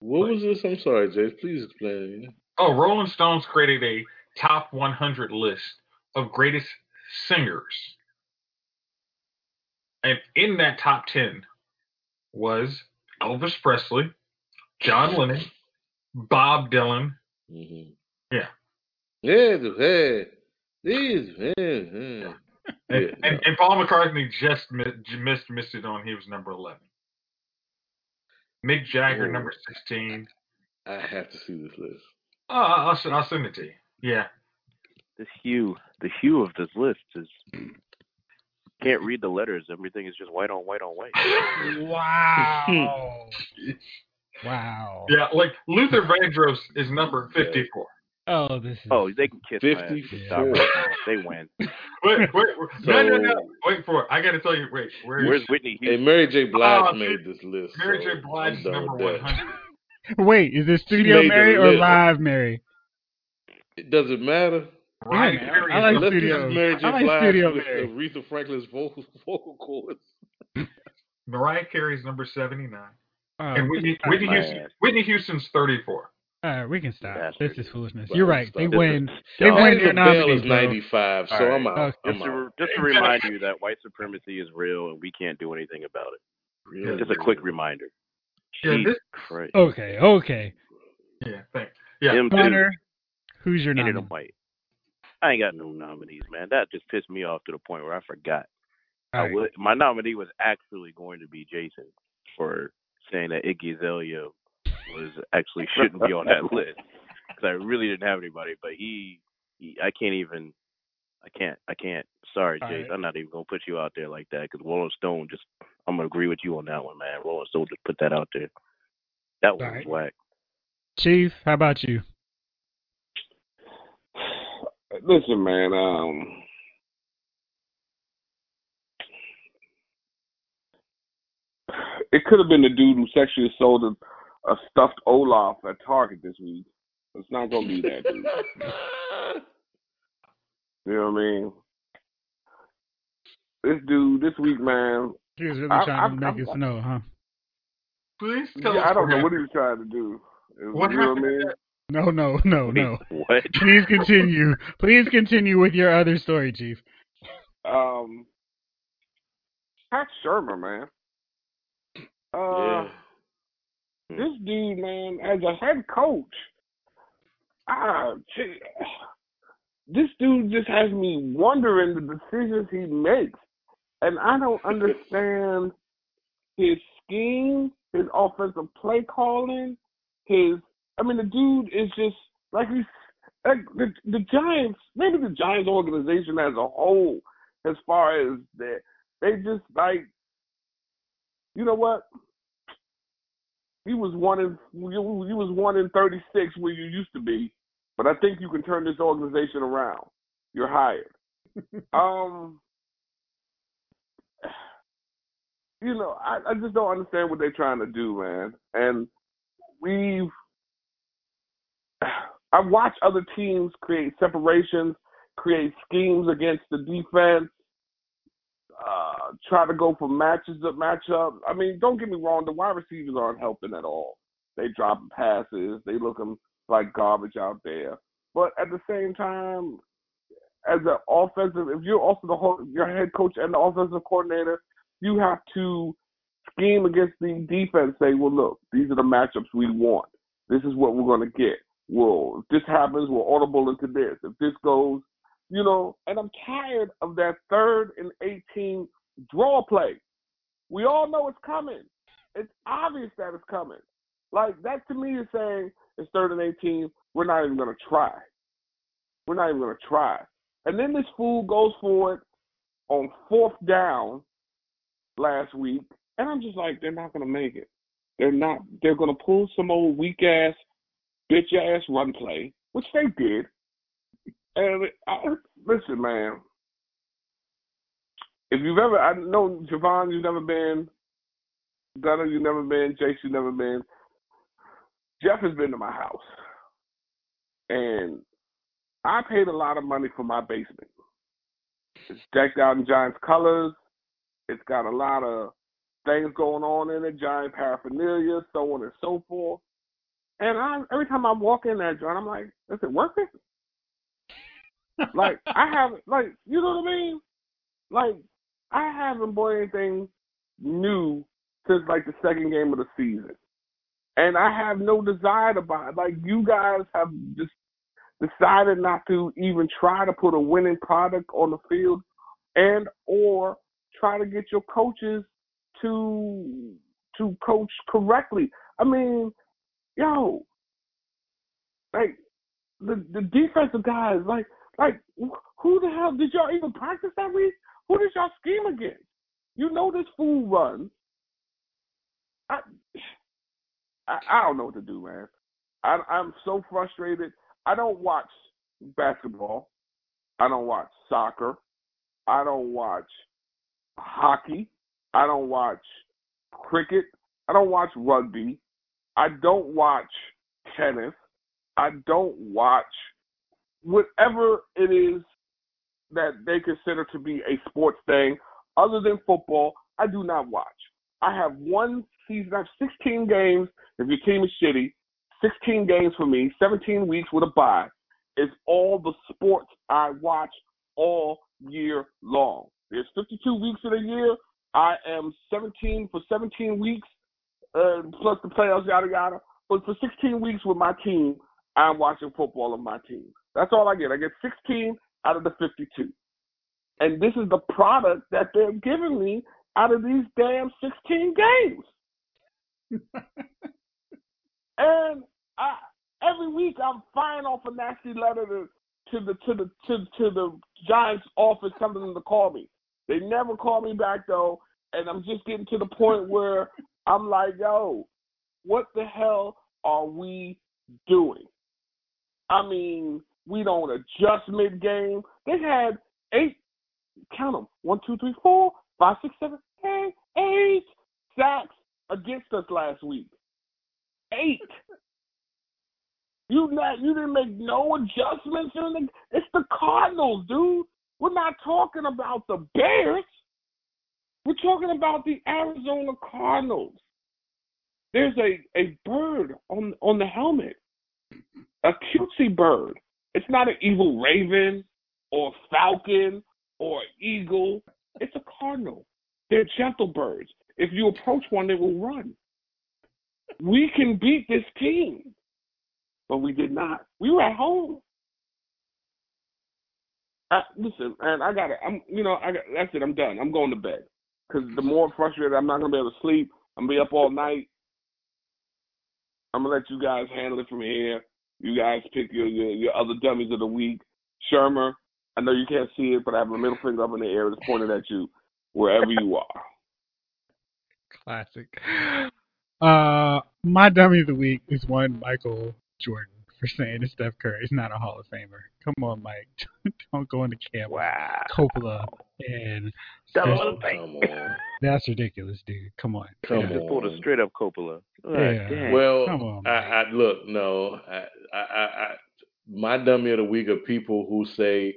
What was this? I'm sorry, Jay. Please explain. Oh, Rolling Stones created a top 100 list of greatest singers. And in that top 10 was Elvis Presley, John Lennon, Bob Dylan. Mm-hmm. Yeah. And Paul McCartney just missed it on. He was number 11. Mick Jagger, number 16. I have to see this list. Oh, I'll send it to you. Yeah. The hue of this list is... Can't read the letters. Everything is just white on white on white. Wow. Yeah, like Luther Vandross is number 54. Oh, this is... Oh, they can kiss 54. My ass. They win. wait. So... No. Wait for it. I got to tell you. Wait. Where's Whitney Houston? Hey, Mary J. Blige made this list. Mary J. Blige is number 100. Wait, is this Studio Mary or Live Mary? It doesn't matter. Right. Yeah, Mary. I like Studio Mary. J. I like Blige Studio Mary. Aretha Franklin's vocal cords. Mariah Carey's number 79. And Whitney Houston's 34. All right, we can stop. Bastard. This is foolishness. You're right. They win. They win their nominees. Bell is 95, so right. I'm out. Okay. Just to remind you that white supremacy is real and we can't do anything about it. Really? Just a quick reminder. Yeah, Christ. Okay. Yeah, thanks. Yeah, Hunter, who's your nominee? I ain't got no nominees, man. That just pissed me off to the point where I forgot. Right. My nominee was actually going to be Jason for saying that Iggy Azalea shouldn't be on that list because I really didn't have anybody. But I can't. Sorry, Jace, right. I'm not even gonna put you out there like that because Rolling Stone I'm gonna agree with you on that one, man. Rolling Stone just put that out there. That one was whack. Chief, how about you? Listen, man. It could have been the dude who sexually sold a stuffed Olaf at Target this week. It's not gonna be that dude. You know what I mean? This dude, this week, man. He was really trying to make it snow, huh? Please tell us. I don't know what he was trying to do. What happened? You know what I mean? No. What? Please continue. Please continue with your other story, Chief. Pat Shermer, man. This dude, man, as a head coach, this dude just has me wondering the decisions he makes. And I don't understand his scheme, his offensive play calling, the dude is just like the Giants, maybe the Giants organization as a whole, as far as that, they just like, you know what? You was one in 36 where you used to be, but I think you can turn this organization around. You're hired. You know, I just don't understand what they're trying to do, man. And I've watched other teams create separations, create schemes against the defense, try to go for matchup. I mean, don't get me wrong, the wide receivers aren't helping at all. They dropping passes. They looking like garbage out there. But at the same time, as an offensive, if you're also your head coach and the offensive coordinator, you have to scheme against the defense, say, well, look, these are the matchups we want. This is what we're going to get. Well, if this happens, we're audible into this. If this goes, you know, and I'm tired of that 3rd and 18 draw play. We all know it's coming. It's obvious that it's coming. Like, that to me is saying it's 3rd and 18. We're not even going to try. And then this fool goes for it on 4th down last week, and I'm just like, they're not going to make it. They're not. They're going to pull some old weak-ass, bitch-ass run play, which they did. And listen, man, if you've ever, I know, Javon, you've never been. Gunner, you've never been. Jace, you've never been. Jeff has been to my house. And I paid a lot of money for my basement. It's decked out in Giants colors. It's got a lot of things going on in it, Giant paraphernalia, so on and so forth. And every time I walk in that joint, I'm like, is it working? Like, you know what I mean? Like, I haven't bought anything new since, like, the 2nd game of the season. And I have no desire to buy it. Like, you guys have just decided not to even try to put a winning product on the field and or try to get your coaches to coach correctly. I mean, yo, like, the defensive guys, like who the hell did y'all even practice that week? Who did y'all scheme against? You know this fool runs. I don't know what to do, man. I'm so frustrated. I don't watch basketball. I don't watch soccer. I don't watch hockey. I don't watch cricket. I don't watch rugby. I don't watch tennis. I don't watch whatever it is that they consider to be a sports thing other than football. I do not watch. I have one season. I have 16 games. If your team is shitty, 16 games for me, 17 weeks with a bye is all the sports I watch all year long. There's 52 weeks in a year. I am 17 for 17 weeks, plus the playoffs, yada, yada. But for 16 weeks with my team, I'm watching football on my team. That's all I get. I get 16 out of the 52. And this is the product that they're giving me out of these damn 16 games. And every week I'm firing off a nasty letter to the Giants office, telling them to call me. They never call me back, though, and I'm just getting to the point where I'm like, yo, what the hell are we doing? I mean, we don't adjust mid-game. They had 8, count them, 8 sacks against us last week. 8. You didn't make no adjustments. It's the Cardinals, dude. We're not talking about the Bears. We're talking about the Arizona Cardinals. There's a bird on the helmet, a cutesy bird. It's not an evil raven or falcon or eagle. It's a cardinal. They're gentle birds. If you approach one, they will run. We can beat this team. But we did not. We were at home. Listen, and I got it. That's it. I'm done. I'm going to bed. Because the more frustrated, I'm not going to be able to sleep. I'm going to be up all night. I'm going to let you guys handle it from here. You guys pick your other dummies of the week. Shermer, I know you can't see it, but I have my middle finger up in the air. It's pointed at you wherever you are. Classic. My dummy of the week is one Michael Jordan for saying that Steph Curry is not a Hall of Famer. Come on, Mike. Don't go into camp. Wow. Coppola and Double Famer. That's ridiculous, dude. Come on. Come on. Just pulled a straight up Coppola. Yeah. Well, come on, my dummy of the week are people who say,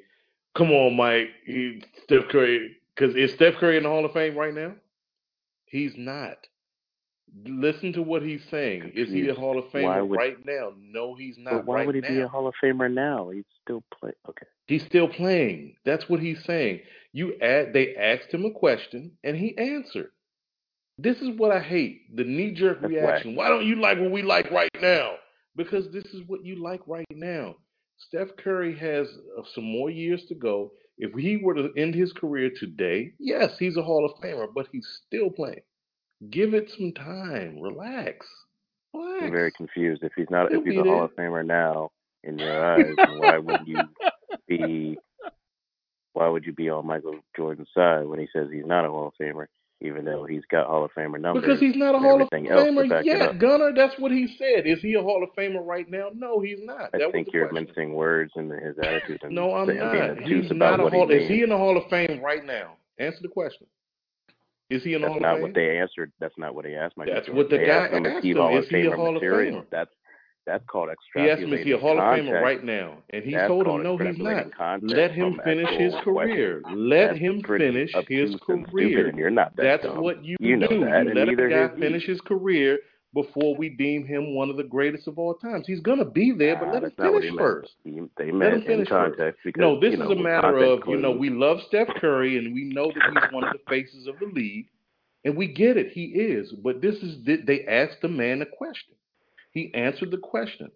"Come on, Mike, Steph Curry." Because is Steph Curry in the Hall of Fame right now? He's not. Listen to what he's saying. Is he a Hall of Famer right now? No, he's not. But why would he be a Hall of Famer now? He's still playing. Okay. He's still playing. That's what he's saying. They asked him a question, and he answered. This is what I hate, the knee-jerk reaction. Why don't you like what we like right now? Because this is what you like right now. Steph Curry has some more years to go. If he were to end his career today, yes, he's a Hall of Famer, but he's still playing. Give it some time. Relax. I'm very confused. If he's a Hall of Famer now in your eyes, why would you be on Michael Jordan's side when he says he's not a Hall of Famer, even though he's got Hall of Famer numbers? Because he's not a Hall of Famer yet, Gunner. That's what he said. Is he a Hall of Famer right now? No, he's not. I think you're mincing words in his attitude. No, I'm not. He's not a Hall. Is he in the Hall of Fame right now? Answer the question. Is he in the Hall of Fame? That's not what they answered. That's not what he asked. That's what the guy asked him. Is he a Hall of Famer? That's called extrapolating. He asked him, is he a Hall of Famer right now? And he told him, no, he's not. Let him finish his career. Let him finish his career. That's what you do. Let a guy finish his career before we deem him one of the greatest of all times. He's going to be there, but let him finish first. They met in context. No, this is a matter of, we love Steph Curry, and we know that he's one of the faces of the league, and we get it, he is. But they asked the man a question. He answered the question.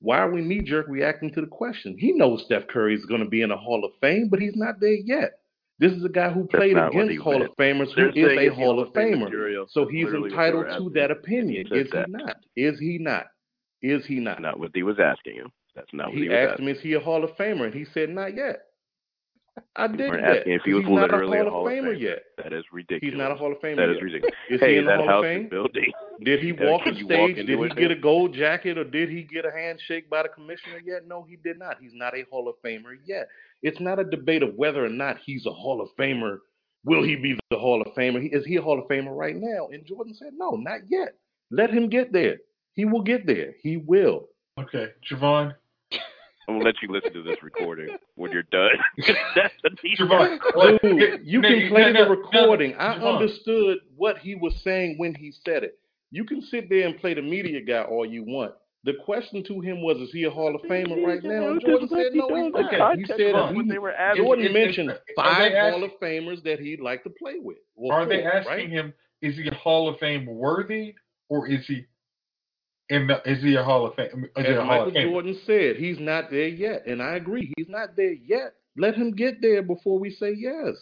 Why are we knee-jerk reacting to the question? He knows Steph Curry is going to be in the Hall of Fame, but he's not there yet. This is a guy who played against Hall of Famers who is a Hall of Famer. So he's entitled to that opinion. Is he not? Not what he was asking him. That's not what he was asking. He asked him, is he a Hall of Famer? And he said, not yet. I did that. If he was literally a Hall of Famer yet. That is ridiculous. He's not a Hall of Famer. That is ridiculous. Is he in the Hall of Fame? Did he walk the stage? Did he get a gold jacket, or did he get a handshake by the commissioner yet? No, he did not. He's not a Hall of Famer yet. It's not a debate of whether or not he's a Hall of Famer. Will he be the Hall of Famer? Is he a Hall of Famer right now? And Jordan said, no, not yet. Let him get there. He will get there. He will. Okay, Javon. I'm going to let you listen to this recording when you're done. That's the Javon. Dude, you can play the recording. I understood what he was saying when he said it. You can sit there and play the media guy all you want. The question to him was, is he a Hall of Famer right now? And Jordan said, no, he's not. He said, Jordan mentioned five Hall of Famers that he'd like to play with. Are they asking him, is he a Hall of Fame worthy, or is he? Is he a Hall of Fame? Michael Jordan said, he's not there yet. And I agree, he's not there yet. Let him get there before we say yes.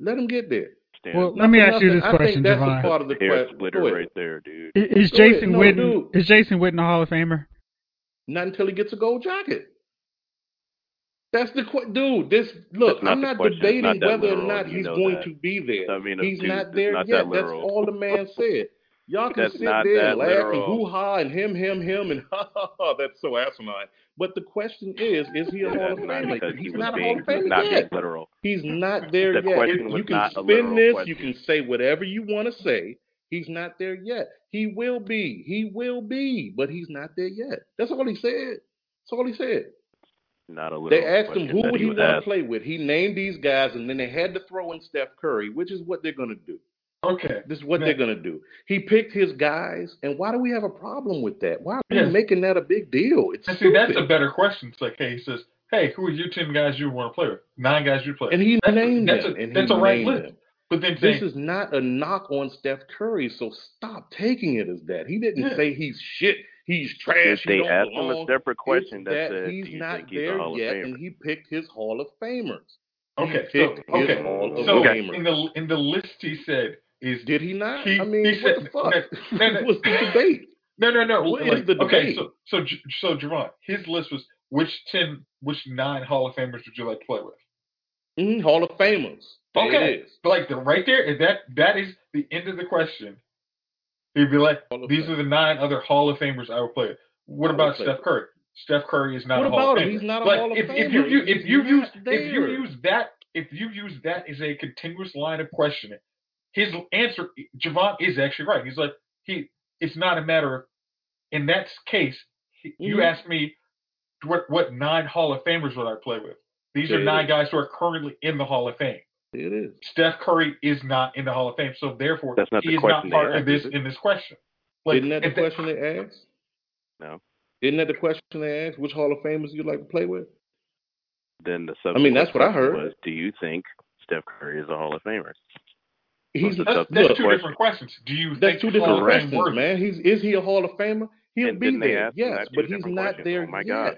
Let him get there. Well, let me ask you this question, Javon. I think that's a part of the question. Splitter right there, dude. Is Jason Witten a Hall of Famer? Not until he gets a gold jacket. That's the question. Dude, I'm not debating whether or not he's going to be there. He's not there yet. That's all the man said. Y'all can sit there and laugh and hoo-ha and him, and ha-ha-ha, that's so asinine. But the question is he a Hall of Famer? He's not a Hall of Famer yet. He's not there yet. You can spin this. You can say whatever you want to say. He's not there yet. He will be. But he's not there yet. That's all he said. That's all he said. Not a little. They asked him who would he want to play with. He named these guys, and then they had to throw in Steph Curry, which is what they're going to do. Okay. This is what they're going to do. He picked his guys, and why do we have a problem with that? Why are we making that a big deal? It's stupid. See, that's a better question. It's like, hey, he says, hey, who are your 10 guys you want to play with? 9 guys you play with. And he named them. That's a right list. But then this is not a knock on Steph Curry, so stop taking it as that. He didn't say he's shit. He's trash. They asked him a separate question that said, he's not there yet, and he picked his Hall of Famers. Okay, so in the list he said is did he not? I mean, what the fuck? What's the debate? No. What is the debate? Okay, so Javon, his list was which 9 Hall of Famers would you like to play with? Hall of Famers. Okay, like right there, that is the end of the question. He'd be like, these are the 9 other Hall of Famers I would play with. What about Steph Curry? Steph Curry is not a Hall of Famer. He's not a Hall of Famer. If you use that as a continuous line of questioning, his answer, Javon, is actually right. He's like, it's not a matter of, in that case, you asked me what 9 Hall of Famers would I play with. These are 9 guys who are currently in the Hall of Fame. It is. Steph Curry is not in the Hall of Fame, so therefore he is not part of this in this question. Like, isn't that the question they asked? No. Isn't that the question they asked? Which Hall of Famers you'd like to play with? Then the subject. I mean, that's what I heard. Was, do you think Steph Curry is a Hall of Famer? That's two different questions. Do you? That's two different questions, man. Is he a Hall of Famer? He'll be there, yes, but he's not there yet. Oh my God.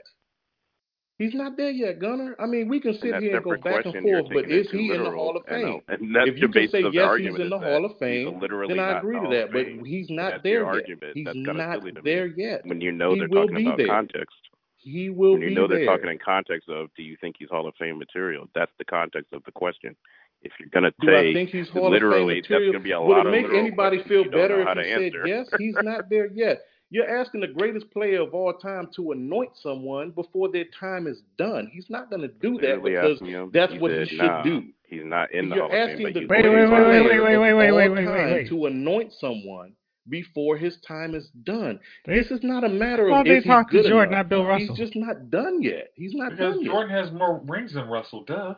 He's not there yet, Gunner. I mean, we can sit here and go back and forth, but is he in the Hall of Fame? If you can say, yes, he's in the Hall of Fame, then I agree to that, but he's not there yet. He's not there yet. When you know they're talking about context. He will be there. When you know they're talking in context of, do you think he's Hall of Fame material? That's the context of the question. If you're going to say, literally, that's going to be a lot of literal questions. Would it make anybody feel better if you said, yes, he's not there yet? You're asking the greatest player of all time to anoint someone before their time is done. He's not going to do that because that's what he should do. He's not in the Hall of Fame. You're asking the greatest player of all time to anoint someone before his time is done. This is not a matter of if he's good Jordan, not Bill Russell. He's just not done yet. He's not done yet. Jordan has more rings than Russell, duh.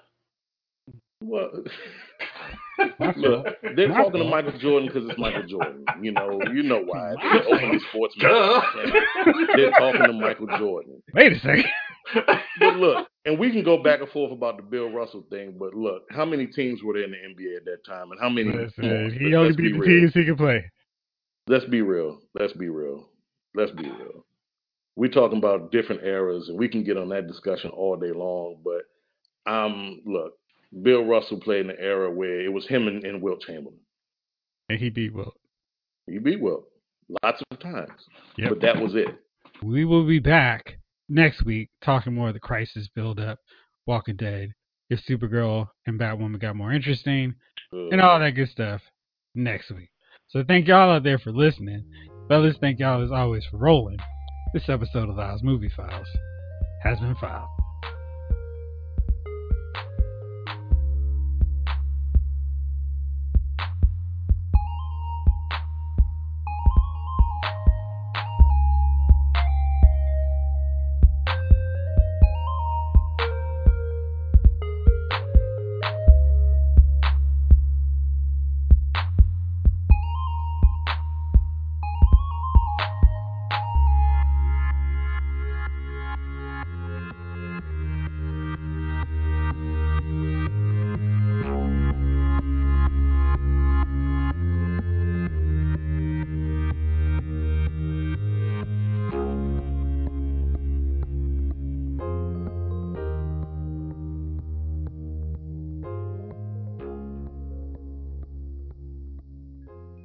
Well, look, they're talking to Michael Jordan because it's Michael Jordan. You know why. They're openly sports. They're talking to Michael Jordan. Wait a second. But look, and we can go back and forth about the Bill Russell thing, but look, how many teams were there in the NBA at that time? And how many? He only beat the teams he could play. Let's be real. We're talking about different eras, and we can get on that discussion all day long, but look. Bill Russell played in an era where it was him and Wilt Chamberlain. And he beat Wilt. Lots of times. Yep. But that was it. We will be back next week talking more of the crisis build-up, Walking Dead, if Supergirl and Batwoman got more interesting, and all that good stuff next week. So thank y'all out there for listening. Fellas, thank y'all as always for rolling. This episode of Those Movie Files has been filed.